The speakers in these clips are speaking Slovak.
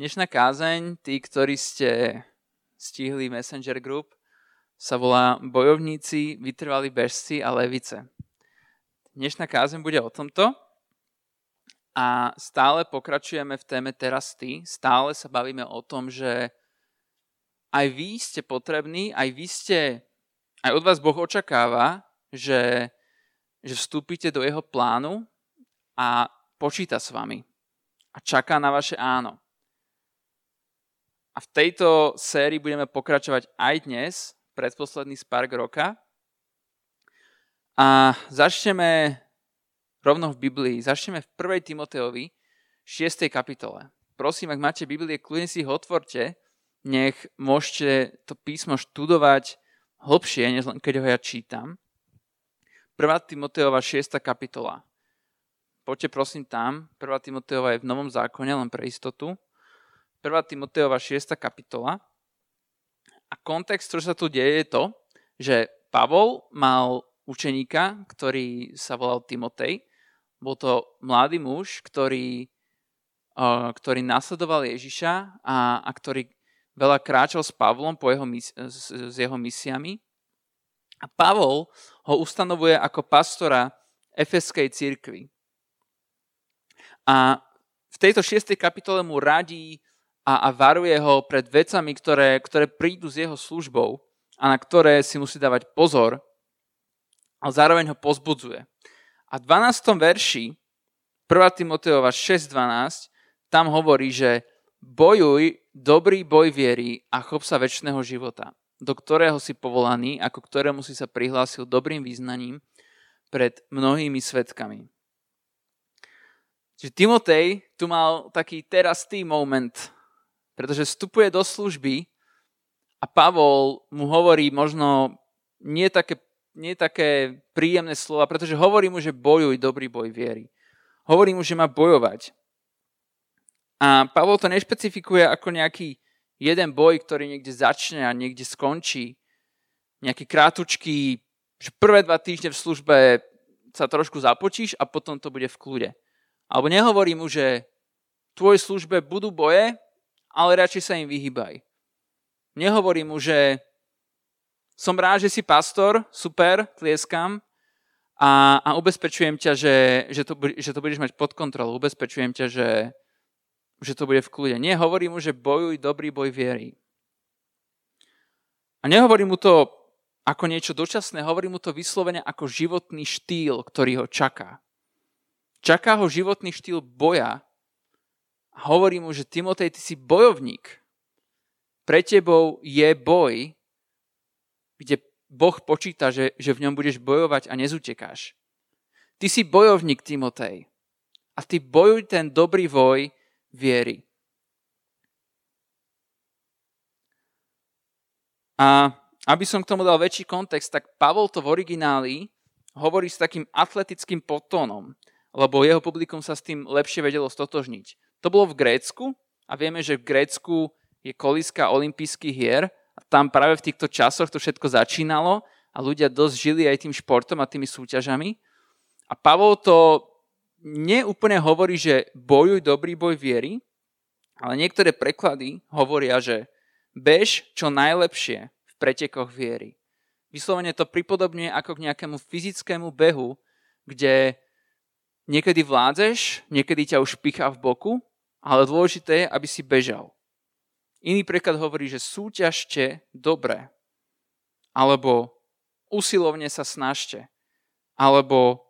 Dnešná kázeň, tí, ktorí ste stihli Messenger Group, sa volá Bojovníci, vytrvalí bežci a levice. Dnešná kázeň bude o tomto a stále pokračujeme v téme teraz ty. Stále sa bavíme o tom, že aj vy ste potrební, aj od vás Boh očakáva, že vstúpite do jeho plánu a počíta s vami a čaká na vaše áno. A v tejto sérii budeme pokračovať aj dnes, predposledný spark roka. A začneme rovno v Biblii. Začneme v 1. Timoteovi, 6. kapitole. Prosím, ak máte Biblie, kľudne si ho otvorte, nech môžete to písmo študovať hlbšie, než len keď ho ja čítam. 1. Timoteova, 6. kapitola. Poďte prosím tam, 1. Timoteova je v Novom zákone, len pre istotu. 1. Timoteova 6. kapitola a kontext, ktorý sa tu deje, je to, že Pavol mal učeníka, ktorý sa volal Timotej. Bol to mladý muž, ktorý nasledoval Ježiša a ktorý veľa kráčal s Pavlom s jeho misiami. A Pavol ho ustanovuje ako pastora Efeskej cirkvi. A v tejto 6. kapitole mu radí a varuje ho pred vecami, ktoré prídu s jeho službou a na ktoré si musí dávať pozor, ale zároveň ho pozbudzuje. A v 12. verši 1. Timoteova 6.12 tam hovorí, že bojuj dobrý boj viery a chop sa večného života, do ktorého si povolaný, ako ktorému si sa prihlásil dobrým význaním pred mnohými svedkami. Čiže Timotej tu mal taký terastý moment, pretože vstupuje do služby a Pavol mu hovorí možno nie také príjemné slova, pretože hovorí mu, že bojuj dobrý boj viery. Hovorí mu, že má bojovať. A Pavol to nešpecifikuje ako nejaký jeden boj, ktorý niekde začne a niekde skončí. Nejaký krátučký, že prvé 2 týždne v službe sa trošku započíš a potom to bude v kľude. Alebo nehovorí mu, že v tvojej službe budú boje, ale radšej sa im vyhýbaj. Nehovorí mu, že som rád, že si pastor, super, tlieskam a ubezpečujem ťa, že to budeš mať pod kontrolou, ubezpečujem ťa, že to bude v kľude. Nie, hovorí mu, že bojuj dobrý boj viery. A nehovorí mu to ako niečo dočasné, hovorí mu to vyslovene ako životný štýl, ktorý ho čaká. Čaká ho životný štýl boja, hovorí mu, že Timotej, ty si bojovník. Pre tebou je boj, kde Boh počíta, že v ňom budeš bojovať a nezutekáš. Ty si bojovník, Timotej. A ty bojuj ten dobrý boj viery. A aby som k tomu dal väčší kontext, tak Pavol to v origináli hovorí s takým atletickým podtónom, lebo jeho publikum sa s tým lepšie vedelo stotožniť. To bolo v Grécku a vieme, že v Grécku je kolíska olympijských hier a tam práve v týchto časoch to všetko začínalo a ľudia dosť žili aj tým športom a tými súťažami. A Pavol to neúplne hovorí, že bojuj dobrý boj viery, ale niektoré preklady hovoria, že bež čo najlepšie v pretekoch viery. Vyslovene to pripodobňuje ako k nejakému fyzickému behu, kde niekedy vládzeš, niekedy ťa už pichá v boku, ale dôležité je, aby si bežal. Iný preklad hovorí, že súťažte dobre, alebo usilovne sa snažte, alebo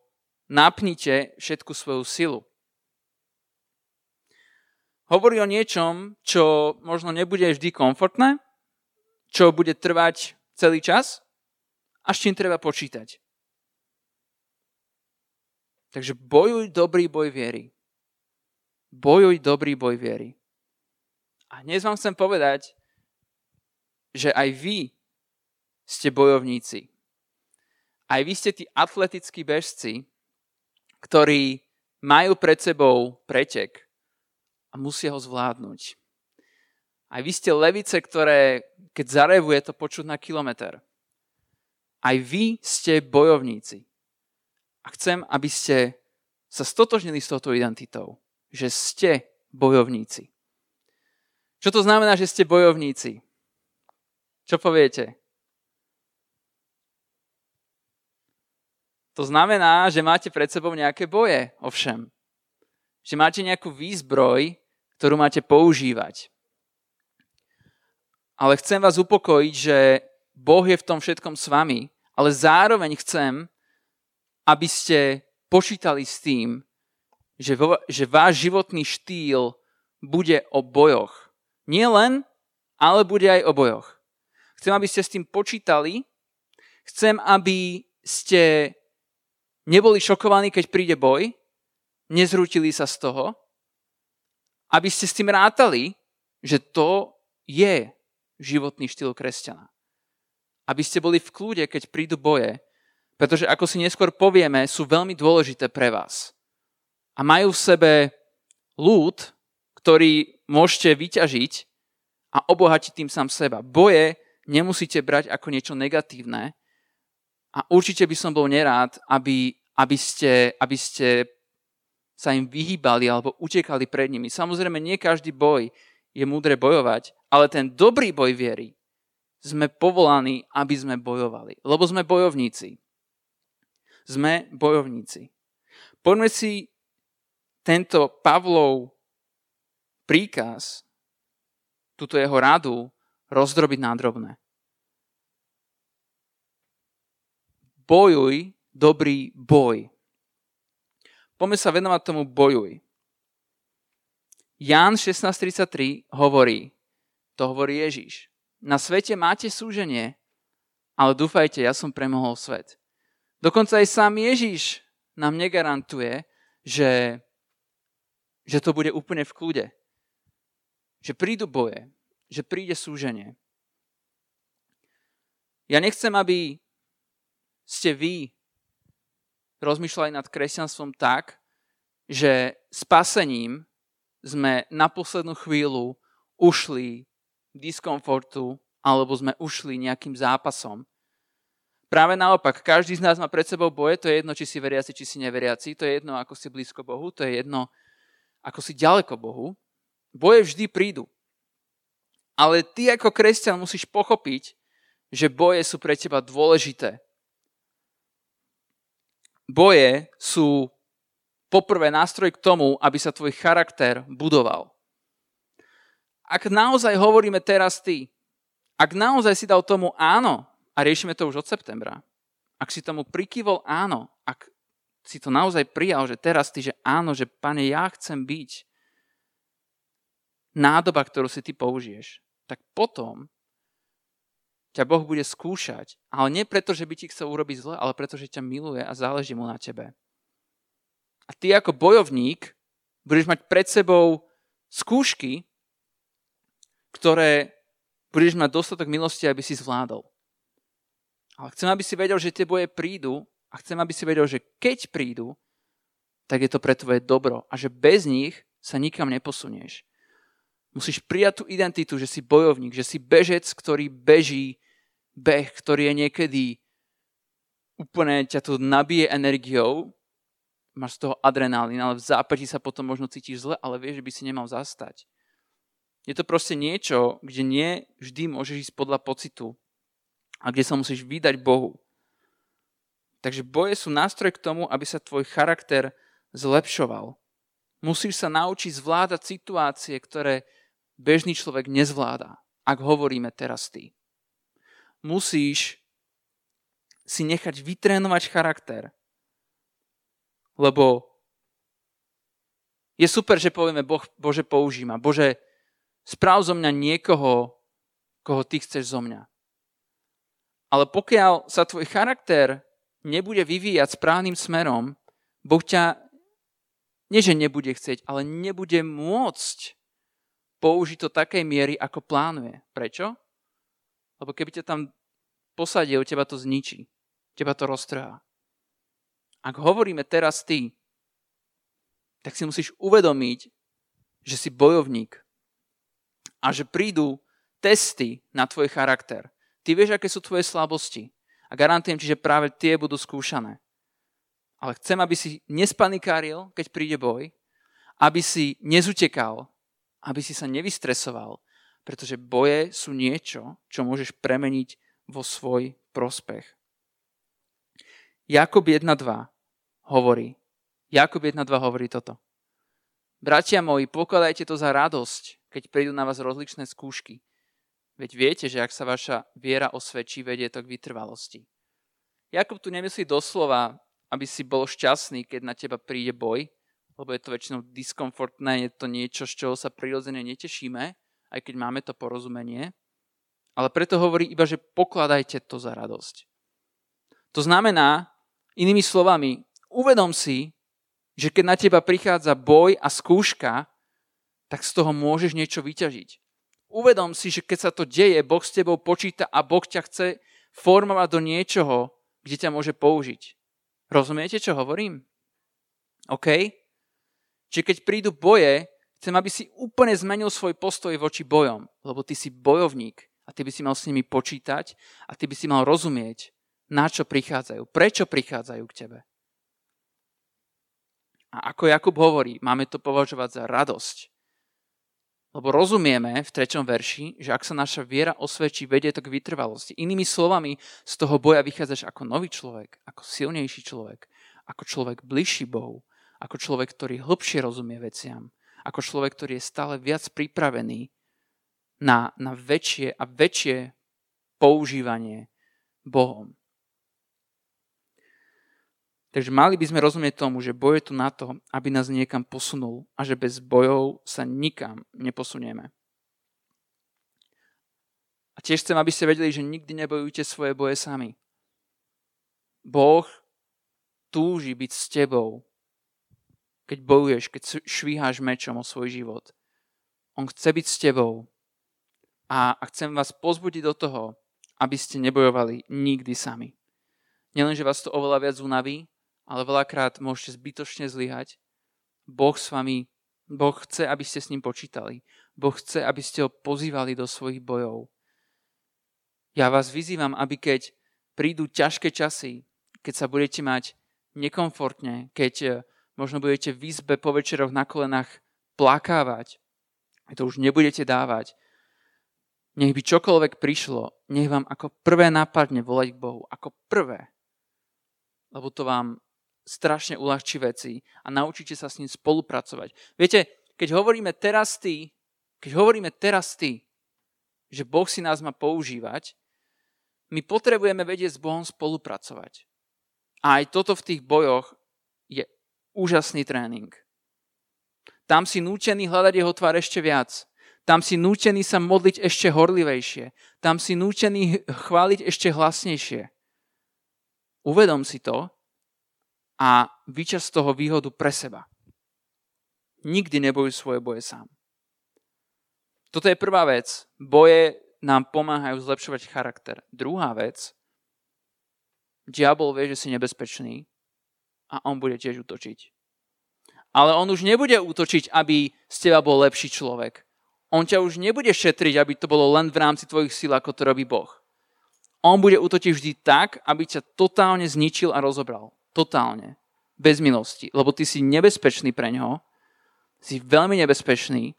napnite všetku svoju silu. Hovorí o niečom, čo možno nebude vždy komfortné, čo bude trvať celý čas a s čím treba počítať. Takže bojuj dobrý boj viery. Bojuj dobrý boj viery. A dnes vám chcem povedať, že aj vy ste bojovníci. Aj vy ste tí atletickí bežci, ktorí majú pred sebou pretek a musia ho zvládnuť. Aj vy ste levice, ktoré, keď zarevuje, to počuť na kilometr. Aj vy ste bojovníci. A chcem, aby ste sa stotožnili s touto identitou, že ste bojovníci. Čo to znamená, že ste bojovníci? Čo poviete? To znamená, že máte pred sebou nejaké boje, ovšem. Že máte nejakú výzbroj, ktorú máte používať. Ale chcem vás upokojiť, že Boh je v tom všetkom s vami, ale zároveň chcem, aby ste počítali s tým, že váš životný štýl bude o bojoch. Nie len, ale bude aj o bojoch. Chcem, aby ste s tým počítali. Chcem, aby ste neboli šokovaní, keď príde boj, nezrútili sa z toho, aby ste s tým rátali, že to je životný štýl kresťana. Aby ste boli v kľude, keď prídu boje, pretože ako si neskôr povieme, sú veľmi dôležité pre vás. A majú v sebe ľud, ktorý môžete vyťažiť a obohatiť tým sám seba. Boje nemusíte brať ako niečo negatívne a určite by som bol nerád, aby ste sa im vyhýbali alebo utekali pred nimi. Samozrejme, nie každý boj je múdre bojovať, ale ten dobrý boj viery sme povolaní, aby sme bojovali. Lebo sme bojovníci. Sme bojovníci. Poďme si tento Pavlov príkaz, túto jeho radu, rozdrobiť na drobné. Bojuj, dobrý boj. Poďme sa venovať tomu bojuj. Ján 16.33 hovorí, to hovorí Ježiš, na svete máte súženie, ale dúfajte, ja som premohol svet. Dokonca aj sám Ježiš nám negarantuje, že to bude úplne v kľude. Že prídu boje, že príde súženie. Ja nechcem, aby ste vy rozmýšľali nad kresťanstvom tak, že spasením sme na poslednú chvíľu ušli diskomfortu alebo sme ušli nejakým zápasom. Práve naopak, každý z nás má pred sebou boje, to je jedno, či si veriaci, či si neveriaci, to je jedno, ako si blízko Bohu, to je jedno, ako si ďaleko Bohu. Boje vždy prídu. Ale ty ako kresťan musíš pochopiť, že boje sú pre teba dôležité. Boje sú poprvé nástroj k tomu, aby sa tvoj charakter budoval. Ak naozaj hovoríme teraz ty, ak naozaj si dal tomu áno, a riešime to už od septembra, ak si tomu prikyvol áno, ak si to naozaj prijal, že teraz ty, že áno, že Pane, ja chcem byť nádoba, ktorú si ty použiješ, tak potom ťa Boh bude skúšať, ale nie preto, že by ti chcel urobiť zle, ale preto, že ťa miluje a záleží mu na tebe. A ty ako bojovník budeš mať pred sebou skúšky, ktoré budeš mať dostatok milosti, aby si zvládol. Ale chcem, aby si vedel, že tie boje prídu a chcem, aby si vedel, že keď prídu, tak je to pre tvoje dobro a že bez nich sa nikam neposunieš. Musíš prijať tú identitu, že si bojovník, že si bežec, ktorý beží beh, ktorý je niekedy úplne ťa to nabije energiou, máš z toho adrenálin, ale v zápäti sa potom možno cítiš zle, ale vieš, že by si nemal zastať. Je to proste niečo, kde nie vždy môžeš ísť podľa pocitu a kde sa musíš vydať Bohu. Takže boje sú nástroj k tomu, aby sa tvoj charakter zlepšoval. Musíš sa naučiť zvládať situácie, ktoré bežný človek nezvláda, ak hovoríme teraz ty. Musíš si nechať vytrénovať charakter, lebo je super, že povieme, Bože, použij ma. Bože, správ zo mňa niekoho, koho ty chceš zo mňa. Ale pokiaľ sa tvoj charakter nebude vyvíjať správnym smerom, Boh ťa, nie že nebude chcieť, ale nebude môcť použiť to takej miery, ako plánuje. Prečo? Lebo keby ťa tam posadil, teba to zničí. Teba to roztrhá. Ak hovoríme teraz ty, tak si musíš uvedomiť, že si bojovník a že prídu testy na tvoj charakter. Ty vieš, aké sú tvoje slabosti a garantujem ti, že práve tie budú skúšané. Ale chcem, aby si nespanikáril, keď príde boj, aby si nezutekal, aby si sa nevystresoval, pretože boje sú niečo, čo môžeš premeniť vo svoj prospech. Jakub 1.2 hovorí toto. Bratia moji, pokladajte to za radosť, keď prídu na vás rozličné skúšky. Veď viete, že ak sa vaša viera osvedčí, vedie to k vytrvalosti. Jakub tu nemyslí doslova, aby si bol šťastný, keď na teba príde boj, lebo je to väčšinou diskomfortné, je to niečo, z čoho sa prirodzene netešíme, aj keď máme to porozumenie. Ale preto hovorí iba, že pokladajte to za radosť. To znamená, inými slovami, uvedom si, že keď na teba prichádza boj a skúška, tak z toho môžeš niečo vyťažiť. Uvedom si, že keď sa to deje, Boh s tebou počíta a Boh ťa chce formovať do niečoho, kde ťa môže použiť. Rozumiete, čo hovorím? OK? Čiže keď prídu boje, chcem, aby si úplne zmenil svoj postoj voči bojom, lebo ty si bojovník a ty by si mal s nimi počítať a ty by si mal rozumieť, na čo prichádzajú, prečo prichádzajú k tebe. A ako Jakub hovorí, máme to považovať za radosť. Lebo rozumieme v 3. verši, že ak sa naša viera osvedčí, vedie to k vytrvalosti. Inými slovami, z toho boja vychádzaš ako nový človek, ako silnejší človek, ako človek bližší Bohu, ako človek, ktorý hlbšie rozumie veciam, ako človek, ktorý je stále viac pripravený na väčšie a väčšie používanie Bohom. Takže mali by sme rozumieť tomu, že boj je tu na to, aby nás niekam posunul a že bez bojov sa nikam neposunieme. A tiež chcem, aby ste vedeli, že nikdy nebojujte svoje boje sami. Boh túži byť s tebou, keď bojuješ, keď švíháš mečom o svoj život. On chce byť s tebou a chcem vás pozbudiť do toho, aby ste nebojovali nikdy sami. Nielenže vás to oveľa viac unaví, ale veľakrát môžete zbytočne zlyhať. Boh s vami, Boh chce, aby ste s ním počítali. Boh chce, aby ste ho pozývali do svojich bojov. Ja vás vyzývam, aby keď prídu ťažké časy, keď sa budete mať nekomfortne, keď možno budete v izbe po večeroch na kolenách plakávať, to už nebudete dávať, nech by čokoľvek prišlo, nech vám ako prvé napadne volať k Bohu. Ako prvé. Lebo to vám strašne uľahčí veci a naučíte sa s ním spolupracovať. Viete, keď hovoríme teraz ty, že Boh si nás má používať, my potrebujeme vedieť s Bohom spolupracovať. A aj toto v tých bojoch je úžasný tréning. Tam si nútený hľadať jeho tvár ešte viac. Tam si nútený sa modliť ešte horlivejšie. Tam si nútený chváliť ešte hlasnejšie. Uvedom si to a vyčas z toho výhodu pre seba. Nikdy nebojuj svoje boje sám. Toto je prvá vec. Boje nám pomáhajú zlepšovať charakter. Druhá vec. Diabol vie, že si nebezpečný a on bude tiež útočiť. Ale on už nebude útočiť, aby z teba bol lepší človek. On ťa už nebude šetriť, aby to bolo len v rámci tvojich síl, ako to robí Boh. On bude útočiť vždy tak, aby ťa totálne zničil a rozobral. Totálne. Bez milosti. Lebo ty si nebezpečný pre ňoho. Si veľmi nebezpečný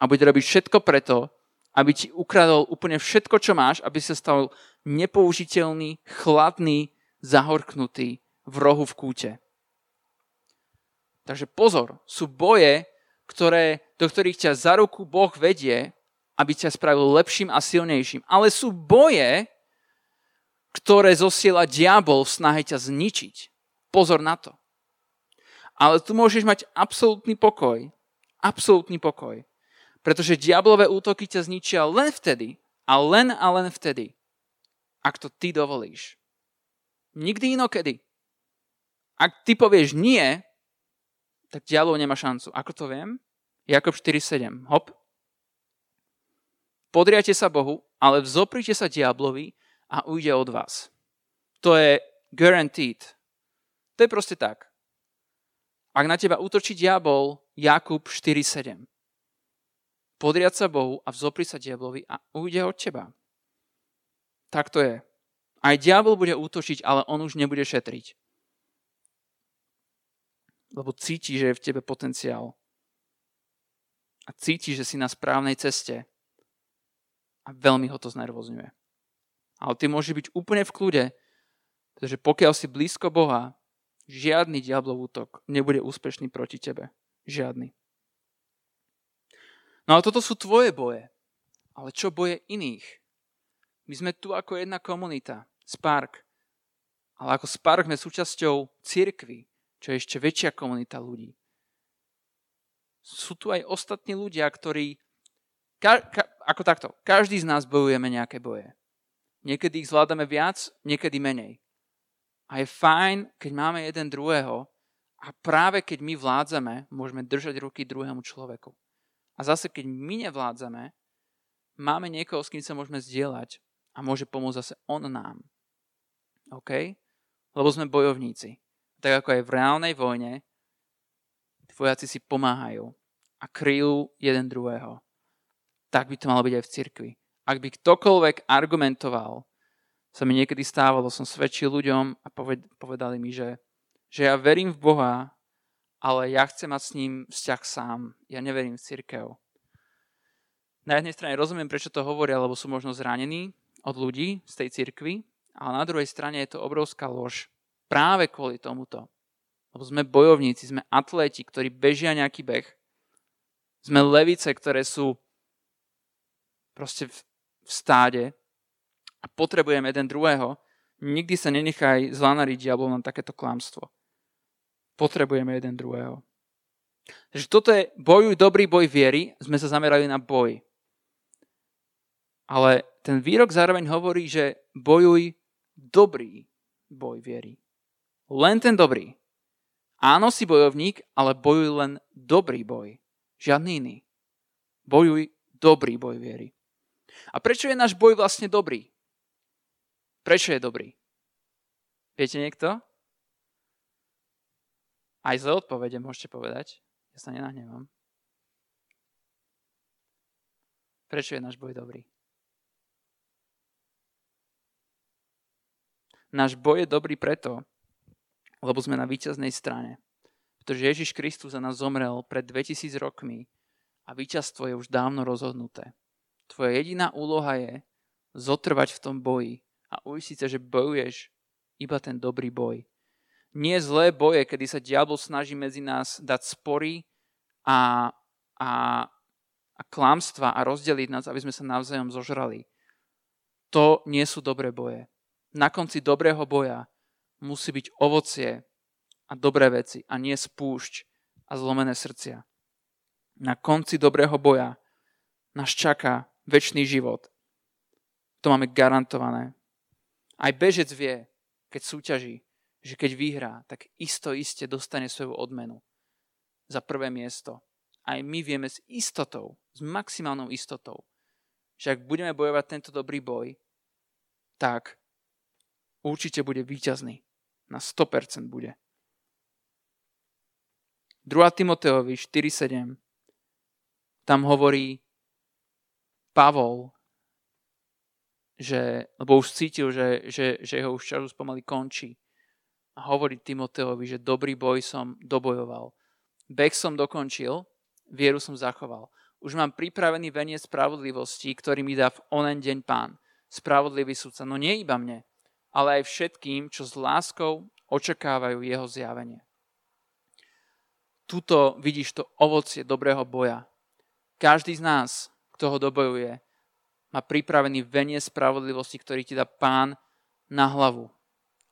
a bude robiť všetko preto, aby ti ukradol úplne všetko, čo máš, aby sa stal nepoužiteľný, chladný, zahorknutý v rohu v kúte. Takže pozor, sú boje, do ktorých ťa za ruku Boh vedie, aby ťa spravil lepším a silnejším. Ale sú boje, ktoré zosiela diabol v snahe ťa zničiť. Pozor na to. Ale tu môžeš mať absolútny pokoj. Absolútny pokoj. Pretože diablové útoky ťa zničia len vtedy a len vtedy, ak to ty dovolíš. Nikdy inokedy. Ak ty povieš nie, tak diabol nemá šancu. Ako to viem? Jakub 4.7. Hop. Podriate sa Bohu, ale vzoprite sa diablovi a ujde od vás. To je guaranteed. To je proste tak. Ak na teba útočí diabol, Jakub 4.7. Podriať sa Bohu a vzopriť sa diablovi a ujde od teba. Tak to je. Aj diabol bude útočiť, ale on už nebude šetriť. Lebo cíti, že je v tebe potenciál. a cíti, že si na správnej ceste. A veľmi ho to znervozňuje. Ale ty môžeš byť úplne v kľude, pretože pokiaľ si blízko Boha, žiadny diablov útok nebude úspešný proti tebe. Žiadny. No a toto sú tvoje boje. Ale čo boje iných? My sme tu ako jedna komunita, Spark. Ale ako Spark sme súčasťou cirkvi, čo je ešte väčšia komunita ľudí. Sú tu aj ostatní ľudia, ktorí každý z nás bojujeme nejaké boje. Niekedy ich zvládame viac, niekedy menej. A je fajn, keď máme jeden druhého a práve keď my vládzame, môžeme držať ruky druhému človeku. A zase keď my nevládzame, máme niekoho, s kým sa môžeme zdieľať a môže pomôcť zase on nám. OK? Lebo sme bojovníci. Tak ako aj v reálnej vojne, vojaci si pomáhajú a kryjú jeden druhého. Tak by to malo byť aj v cirkvi. Ak by ktokoľvek argumentoval, sa mi niekedy stávalo, som svedčil ľuďom a povedali mi, že ja verím v Boha, ale ja chcem mať s ním vzťah sám. Ja neverím v cirkev. Na jednej strane rozumiem, prečo to hovoria, lebo sú možno zranení od ľudí z tej cirkvi, ale na druhej strane je to obrovská lož práve kvôli tomuto. Lebo sme bojovníci, sme atléti, ktorí bežia nejaký beh. Sme levice, ktoré sú proste v stáde a potrebujeme jeden druhého. Nikdy sa nenechaj zlanariť diablov na takéto klamstvo. Potrebujeme jeden druhého. Takže toto je bojuj, dobrý boj viery. Sme sa zamerali na boj. Ale ten výrok zároveň hovorí, že bojuj dobrý boj viery. Len ten dobrý. Áno, si bojovník, ale bojuj len dobrý boj. Žiadny iný. Bojuj dobrý boj viery. A prečo je náš boj vlastne dobrý? Prečo je dobrý? Viete niekto? Aj za odpovede môžete povedať. Ja sa nenahnevam. Prečo je náš boj dobrý? Náš boj je dobrý preto, lebo sme na víťaznej strane. Pretože Ježiš Kristus za nás zomrel pred 2000 rokmi a víťazstvo je už dávno rozhodnuté. Tvoja jediná úloha je zotrvať v tom boji a uistiť sa, že bojuješ iba ten dobrý boj. Nie zlé boje, kedy sa diabol snaží medzi nás dať spory a klamstva a rozdeliť nás, aby sme sa navzájom zožrali. To nie sú dobré boje. Na konci dobrého boja musí byť ovocie a dobré veci a nie spúšť a zlomené srdcia. Na konci dobrého boja nás čaká večný život. To máme garantované. Aj bežec vie, keď súťaží, že keď vyhrá, tak iste dostane svoju odmenu za prvé miesto. Aj my vieme s istotou, s maximálnou istotou, že ak budeme bojovať tento dobrý boj, tak určite bude víťazný. Na 100% bude. 2. Timoteovi 4.7 tam hovorí Pavol, lebo už cítil, že jeho už čas pomaly končí. A hovorí Timoteovi, že dobrý boj som dobojoval. Beh som dokončil, vieru som zachoval. Už mám pripravený veniec spravodlivosti, ktorý mi dá v onen deň Pán. Spravodlivý sudca, no nie iba mne, ale aj všetkým, čo s láskou očakávajú jeho zjavenie. Tuto vidíš to ovocie dobrého boja. Každý z nás, kto ho dobojuje, má pripravený veniec spravodlivosti, ktorý ti dá Pán na hlavu.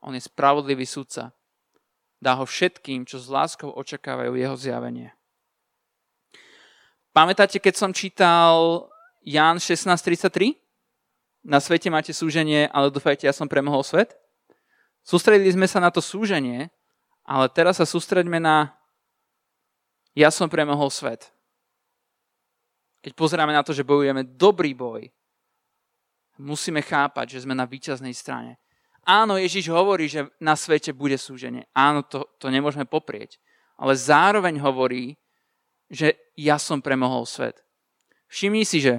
On je spravodlivý sudca. Dá ho všetkým, čo s láskou očakávajú jeho zjavenie. Pamätáte, keď som čítal Ján 16:33? Na svete máte súženie, ale dúfajte, ja som premohol svet. Sústredili sme sa na to súženie, ale teraz sa sústredíme na ja som premohol svet. Keď pozeráme na to, že bojujeme dobrý boj, musíme chápať, že sme na víťaznej strane. Áno, Ježiš hovorí, že na svete bude súženie. Áno, to nemôžeme poprieť. Ale zároveň hovorí, že ja som premohol svet. Všimni si, že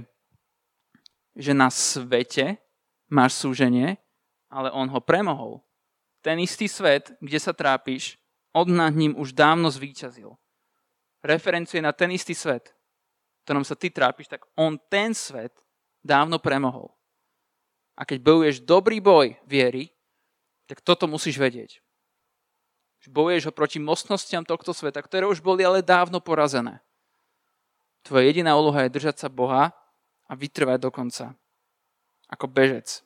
na svete máš súženie, ale on ho premohol. Ten istý svet, kde sa trápiš, on nad ním už dávno zvíťazil. Referencuje na ten istý svet, v ktorom sa ty trápiš, tak on ten svet dávno premohol. A keď bojuješ dobrý boj viery, tak toto musíš vedieť. Bojuješ ho proti mocnostiam tohto sveta, ktoré už boli ale dávno porazené. Tvoja jediná úloha je držať sa Boha a vytrvať do konca. Ako bežec.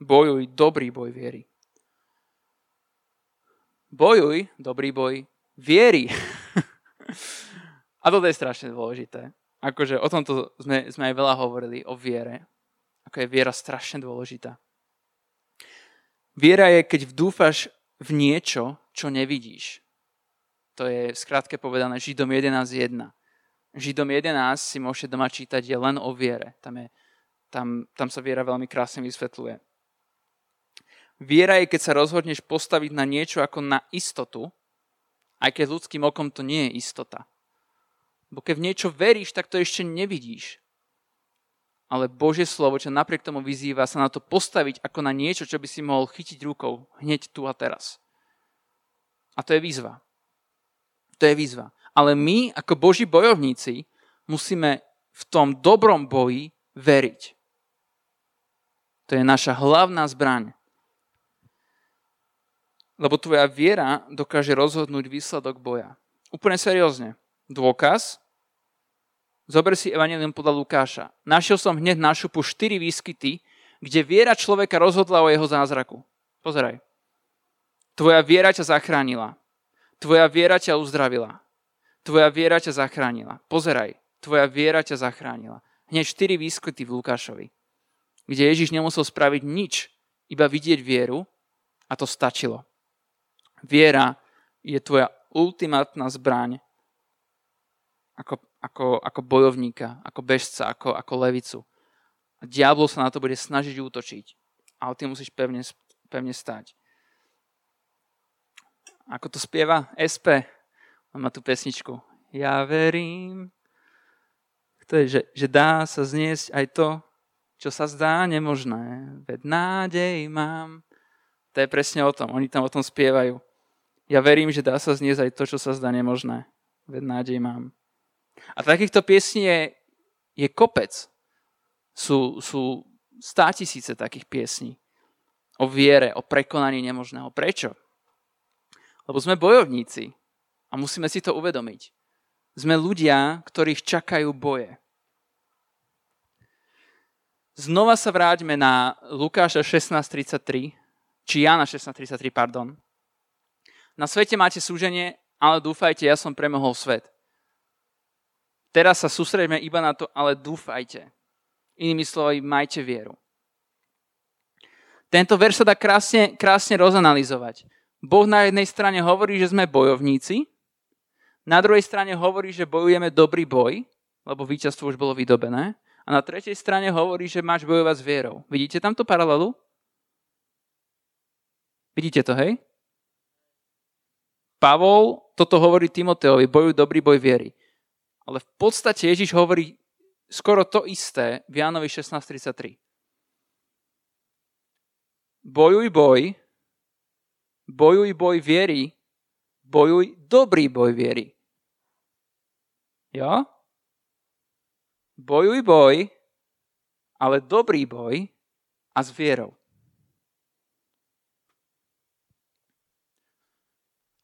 Bojuj dobrý boj viery. Bojuj dobrý boj viery. A toto je strašne dôležité. Akože o tomto sme aj veľa hovorili, o viere. Ako je viera strašne dôležitá. Viera je, keď dúfaš v niečo, čo nevidíš. To je v skratke povedané Židom 11.1. Židom 11 si môžete doma čítať, je len o viere. Tam sa viera veľmi krásne vysvetľuje. Viera je, keď sa rozhodneš postaviť na niečo ako na istotu, aj keď ľudským okom to nie je istota. Bo keď v niečo veríš, tak to ešte nevidíš. Ale Božie slovo, čo napriek tomu vyzýva, sa na to postaviť ako na niečo, čo by si mohol chytiť rukou hneď tu a teraz. A to je výzva. To je výzva. Ale my, ako Boží bojovníci, musíme v tom dobrom boji veriť. To je naša hlavná zbraň. Lebo tvoja viera dokáže rozhodnúť výsledok boja. Úplne seriózne. Dôkaz? Zober si Evanjelium podľa Lukáša. Našiel som hneď na šupu 4 výskyty, kde viera človeka rozhodla o jeho zázraku. Pozeraj. Tvoja viera ťa zachránila. Tvoja viera ťa uzdravila. Tvoja viera ťa zachránila. Pozeraj. Tvoja viera ťa zachránila. Hneď 4 výskyty v Lukášovi, kde Ježiš nemusel spraviť nič, iba vidieť vieru a to stačilo. Viera je tvoja ultimátna zbraň ako bojovníka, ako bežca, ako levicu. A diabol sa na to bude snažiť útočiť, ale ty musíš pevne stáť. Ako to spieva SP? Mám tu pesničku. Ja verím, to je, že dá sa zniesť aj to, čo sa zdá nemožné. Veď nádej mám. To je presne o tom. Oni tam o tom spievajú. Ja verím, že dá sa zniesť aj to, čo sa zdá nemožné. Veď nádej mám. A takýchto piesní je kopec. Sú 100 000 takých piesní. O viere, o prekonaní nemožného. Prečo? Lebo sme bojovníci a musíme si to uvedomiť. Sme ľudia, ktorých čakajú boje. Znova sa vráťme na Lukáša 16.33, či Jána 16.33, pardon. Na svete máte súženie, ale dúfajte, ja som premohol svet. Teraz sa sústreďme iba na to, ale dúfajte. Inými slovami, majte vieru. Tento verš sa dá krásne rozanalizovať. Boh na jednej strane hovorí, že sme bojovníci, na druhej strane hovorí, že bojujeme dobrý boj, lebo víťazstvo už bolo vydobené, a na tretej strane hovorí, že máš bojovať s vierou. Vidíte tamto paralelu? Vidíte to, hej? Pavol toto hovorí Timoteovi, bojuj dobrý boj viery. Ale v podstate Ježiš hovorí skoro to isté v Jánovi 16.33. Bojuj boj viery, bojuj dobrý boj viery. Jo? Bojuj boj, ale dobrý boj a s vierou.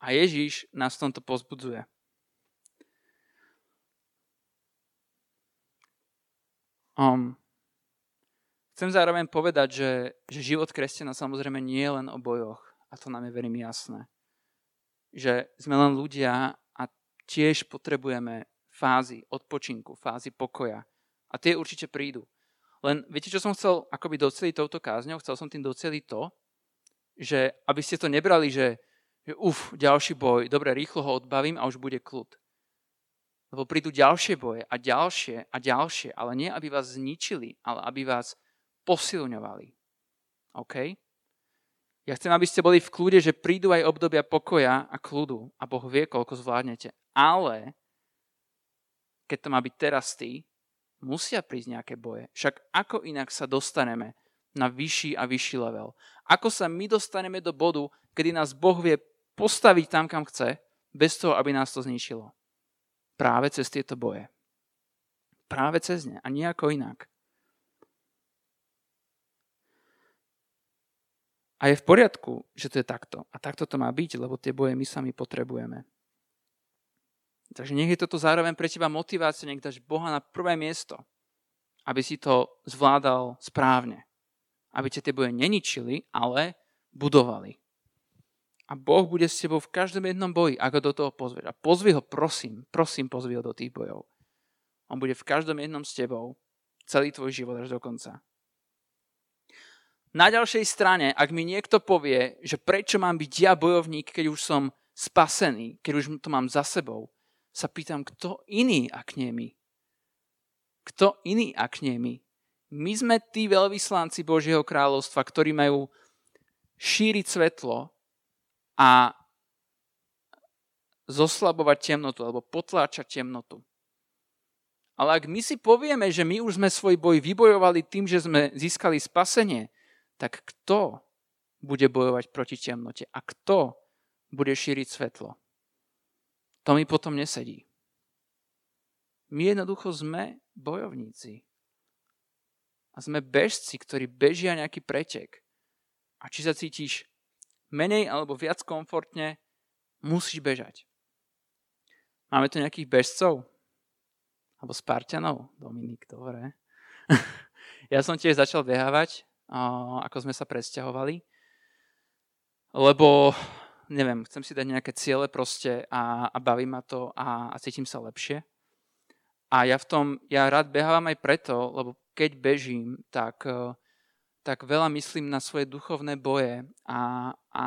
A Ježiš nás v tomto povzbudzuje. Chcem zároveň povedať, že život kresťana samozrejme nie je len o bojoch. A to nám je veľmi jasné. Že sme len ľudia a tiež potrebujeme fázy odpočinku, fázy pokoja. A tie určite prídu. Len viete, čo som chcel akoby doceliť touto kázňou? Chcel som tým doceliť to, že aby ste to nebrali, že ďalší boj, dobre, rýchlo ho odbavím a už bude kľud. Lebo prídu ďalšie boje a ďalšie a ďalšie, ale nie, aby vás zničili, ale aby vás posilňovali. OK? Ja chcem, aby ste boli v kľude, že prídu aj obdobia pokoja a kľudu a Boh vie, koľko zvládnete. Ale keď to má byť teraz ty, musia prísť nejaké boje. Však ako inak sa dostaneme na vyšší a vyšší level? Ako sa my dostaneme do bodu, kedy nás Boh vie postaviť tam, kam chce, bez toho, aby nás to zničilo? práve cez tieto boje. Práve cez ne a nejako inak. A je v poriadku, že to je takto. A takto to má byť, lebo tie boje my sami potrebujeme. Takže nech je toto zároveň pre teba motivácia, nech dáš Boha na prvé miesto, aby si to zvládal správne. Aby ťa tie boje neničili, ale budovali. A Boh bude s tebou v každom jednom boji, ako do toho pozvieš. A pozvi ho, prosím, pozvi ho do tých bojov. On bude v každom jednom s tebou, celý tvoj život až do konca. Na ďalšej strane, ak mi niekto povie, že prečo mám byť ja bojovník, keď už som spasený, keď už to mám za sebou, sa pýtam, kto iný, ak nie my? Kto iný, ak nie my? My sme tí veľvyslanci Božieho kráľovstva, ktorí majú šíriť svetlo a zoslabovať temnotu alebo potláčať temnotu. Ale ak my si povieme, že my už sme svoj boj vybojovali tým, že sme získali spasenie, tak kto bude bojovať proti temnote a kto bude šíriť svetlo? To mi potom nesedí. My jednoducho sme bojovníci. A sme bežci, ktorí bežia nejaký pretek. A či sa cítiš menej alebo viac komfortne, musíš bežať. Máme tu nejakých bežcov? Alebo Spartanov? Dominik, dobre. Ja som tiež začal behávať, ako sme sa presťahovali. Lebo, neviem, chcem si dať nejaké ciele proste a baví ma to a cítim sa lepšie. A ja rád behávam aj preto, lebo keď bežím, tak veľa myslím na svoje duchovné boje a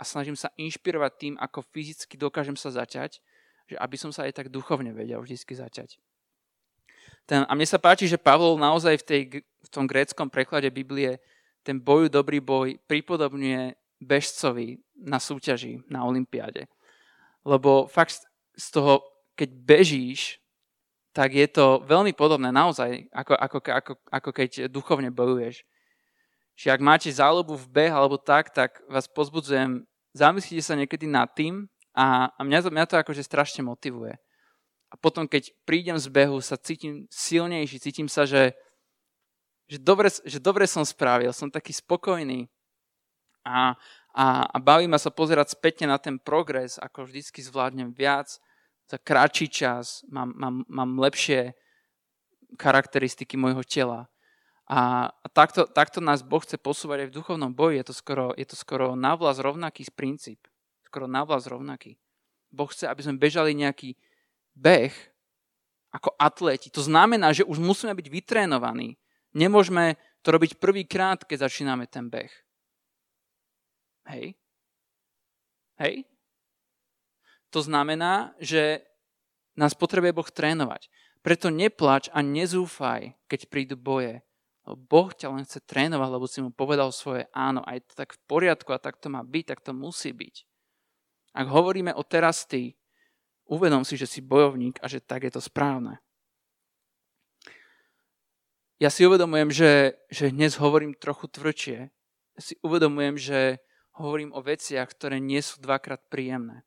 snažím sa inšpirovať tým, ako fyzicky dokážem sa zaťať, že aby som sa aj tak duchovne vedel vždycky zaťať. A mne sa páči, že Pavol naozaj v tom gréckom preklade Biblie ten boju dobrý boj pripodobňuje bežcovi na súťaži, na olympiáde. Lebo fakt z toho, keď bežíš, tak je to veľmi podobné naozaj, ako keď duchovne bojuješ. Čiže ak máte záľubu v beh alebo tak vás pozbudzujem, zamyslite sa niekedy nad tým a mňa to akože strašne motivuje. A potom, keď prídem z behu, sa cítim silnejší, cítim sa, že dobre som spravil, som taký spokojný a baví ma sa pozerať spätne na ten progres, ako vždycky zvládnem viac, za kratší čas, mám lepšie charakteristiky môjho tela. A takto nás Boh chce posúvať aj v duchovnom boji, je to skoro navlas rovnaký princíp, skoro navlas rovnaký. Boh chce, aby sme bežali nejaký beh ako atléti. To znamená, že už musíme byť vytrénovaní. Nemôžeme to robiť prvýkrát, keď začíname ten beh. Hej? To znamená, že nás potrebuje Boh trénovať. Preto neplač a nezúfaj, keď prídu boje. Boh ťa len chce trénovať, lebo si mu povedal svoje áno. A je to tak v poriadku a tak to má byť, tak to musí byť. Ak hovoríme o teraz ty, uvedom si, že si bojovník a že tak je to správne. Ja si uvedomujem, že dnes hovorím trochu tvrdšie. Ja si uvedomujem, že hovorím o veciach, ktoré nie sú dvakrát príjemné.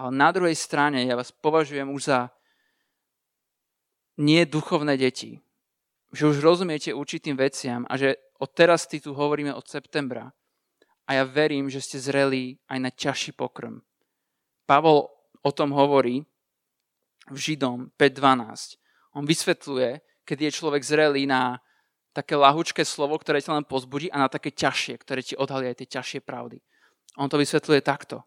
Ale na druhej strane ja vás považujem už za nie duchovné deti. Že už rozumiete určitým veciam a že od teraz ty tu hovoríme od septembra. A ja verím, že ste zreli aj na ťažší pokrm. Pavol o tom hovorí v Židom 5.12. On vysvetľuje, kedy je človek zrelý na také ľahučké slovo, ktoré ťa len pozbudí a na také ťažšie, ktoré ti odhalia aj tie ťažšie pravdy. On to vysvetľuje takto.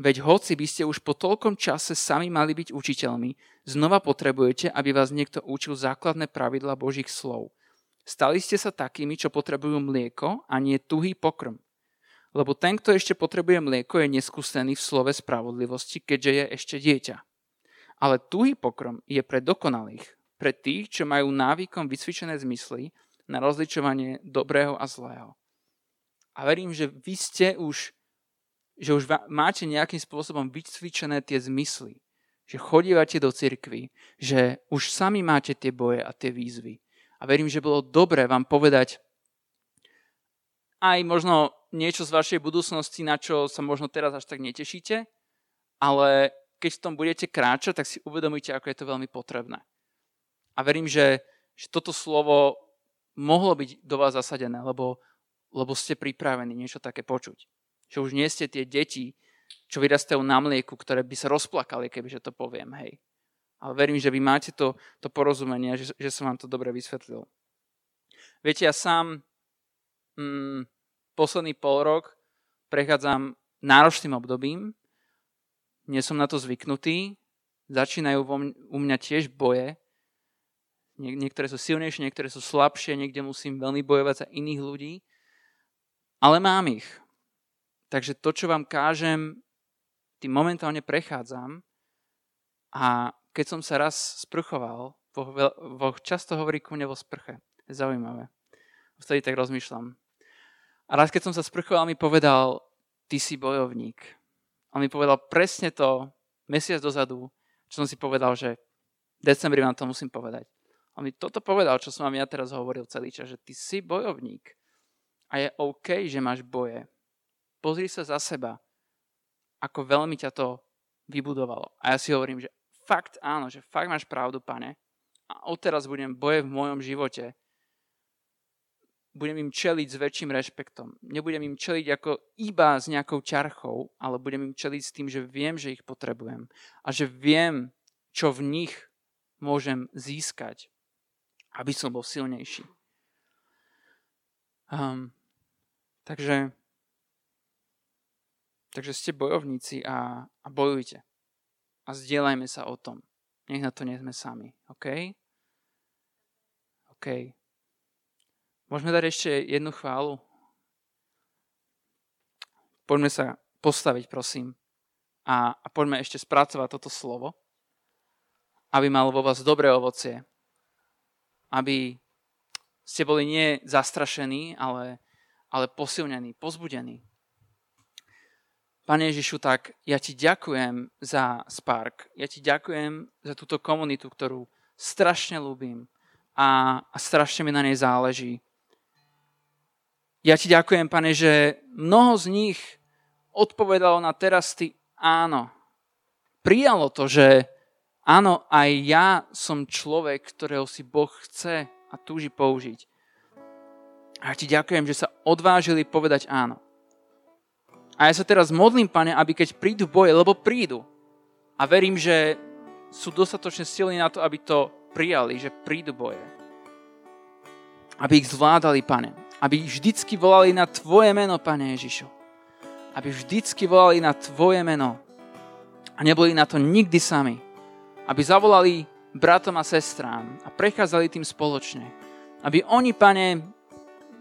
Veď hoci by ste už po toľkom čase sami mali byť učiteľmi, znova potrebujete, aby vás niekto učil základné pravidlá Božích slov. Stali ste sa takými, čo potrebujú mlieko a nie tuhý pokrm. Lebo ten, kto ešte potrebuje mlieko, je neskúsený v slove spravodlivosti, keďže je ešte dieťa. Ale tuhý pokrm je pre dokonalých, pre tých, čo majú návykom vycvičené zmysly na rozličovanie dobrého a zlého. A verím, že vy ste už máte nejakým spôsobom vycvičené tie zmysly, že chodívate do cirkvi, že už sami máte tie boje a tie výzvy. A verím, že bolo dobré vám povedať aj možno niečo z vašej budúcnosti, na čo sa možno teraz až tak netešíte, ale keď v tom budete kráčať, tak si uvedomíte, ako je to veľmi potrebné. A verím, že toto slovo mohlo byť do vás zasadené, lebo ste pripravení niečo také počuť. Že už nie ste tie deti, čo vyrastajú na mlieku, ktoré by sa rozplakali, kebyže to poviem, hej. Ale verím, že vy máte to porozumenie, že som vám to dobre vysvetlil. Viete, ja sám posledný pol rok prechádzam náročným obdobím, nie som na to zvyknutý, začínajú u mňa tiež boje, niektoré sú silnejšie, niektoré sú slabšie, niekde musím veľmi bojovať za iných ľudí, ale mám ich. Takže to, čo vám kážem, tým momentálne prechádzam a keď som sa raz sprchoval, Boh často hovorí ku mne vo sprche, je zaujímavé, vtedy tak rozmýšľam. A raz, keď som sa sprchoval, mi povedal, ty si bojovník. On mi povedal presne to, mesiac dozadu, čo som si povedal, že v decembri vám to musím povedať. On mi toto povedal, čo som vám ja teraz hovoril celý čas, že ty si bojovník a je OK, že máš boje. Pozri sa za seba, ako veľmi ťa to vybudovalo. A ja si hovorím, že fakt áno, že fakt máš pravdu, pane. A odteraz budem boje v mojom živote. Budem im čeliť s väčším rešpektom. Nebudem im čeliť ako iba s nejakou čarchou, ale budem im čeliť s tým, že viem, že ich potrebujem a že viem, čo v nich môžem získať, aby som bol silnejší. Takže ste bojovníci a bojujte. A zdieľajme sa o tom. Nech na to nie sme sami. OK. Môžeme dať ešte jednu chválu? Poďme sa postaviť, prosím. A poďme ešte spracovať toto slovo, aby malo vo vás dobré ovocie. Aby ste boli nie zastrašení, ale posilnení, pozbudení. Pane Ježišu, tak ja ti ďakujem za Spark. Ja ti ďakujem za túto komunitu, ktorú strašne ľúbim a strašne mi na nej záleží. Ja ti ďakujem, pane, že mnoho z nich odpovedalo na teraz ty áno. Prijalo to, že áno, aj ja som človek, ktorého si Boh chce a túži použiť. A ja ti ďakujem, že sa odvážili povedať áno. A ja sa teraz modlím, pane, aby keď prídu boje, lebo prídu. A verím, že sú dostatočne silní na to, aby to prijali, že prídu boje. Aby ich zvládali, pane. Aby vždycky volali na tvoje meno, Pane Ježišu. Aby vždycky volali na tvoje meno. A neboli na to nikdy sami. Aby zavolali bratom a sestrám a prechádzali tým spoločne. Aby oni, Pane,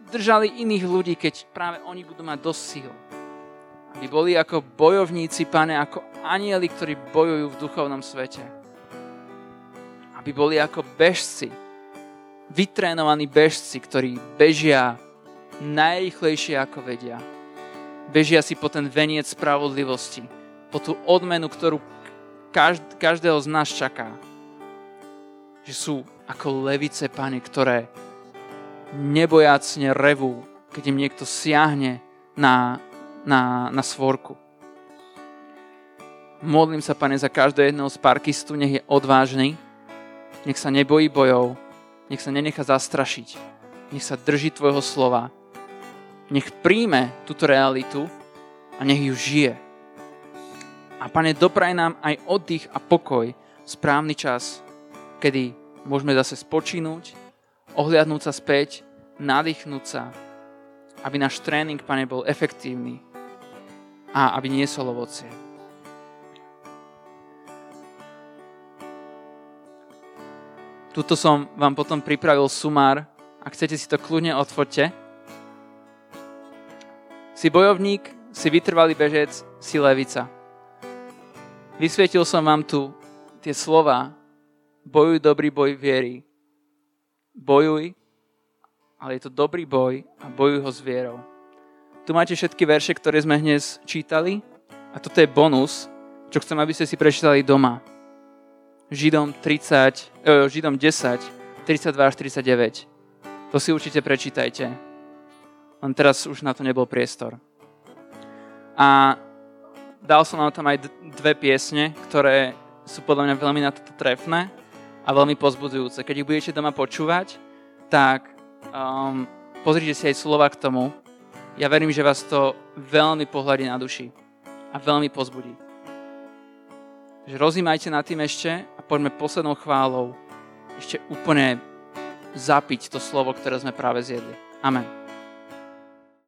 držali iných ľudí, keď práve oni budú mať dosť síl. Aby boli ako bojovníci, Pane, ako anjeli, ktorí bojujú v duchovnom svete. Aby boli ako bežci. Vytrénovaní bežci, ktorí bežia najrýchlejšie, ako vedia. Bežia si po ten veniec spravodlivosti, po tú odmenu, ktorú každého z nás čaká. Že sú ako levice, Pane, ktoré nebojacne revú, keď im niekto siahne na svorku. Modlím sa, Pane, za každého jedného sparkistu, nech je odvážny, nech sa nebojí bojov, nech sa nenechá zastrašiť, nech sa drží tvojho slova, nech príjme túto realitu a nech ju žije. A Pane, dopraj nám aj oddych a pokoj, správny čas, kedy môžeme zase spočinúť, ohliadnúť sa späť, nadýchnúť sa, aby náš tréning, Pane, bol efektívny a aby niesol ovocie. Tuto som vám potom pripravil sumár. Ak chcete, si to kľudne odfoťte. Si bojovník, si vytrvalý bežec, si levica. Vysvietil som vám tu tie slova. Bojuj dobrý boj viery. Bojuj, ale je to dobrý boj a bojuj ho s vierou. Tu máte všetky verše, ktoré sme dnes čítali. A toto je bonus, čo chcem, aby ste si prečítali doma. Židom 10, 32 až 39. To si určite prečítajte. Len teraz už na to nebol priestor. A Dal som nám tam aj dve piesne, ktoré sú podľa mňa veľmi na toto trefné a veľmi pozbudzujúce. Keď ich budete doma počúvať, tak pozrite si aj slova k tomu. Ja verím, že vás to veľmi pohľadí na duši a veľmi pozbudí. Takže rozímajte nad tým ešte a poďme poslednou chválou ešte úplne zapiť to slovo, ktoré sme práve zjedli. Amen.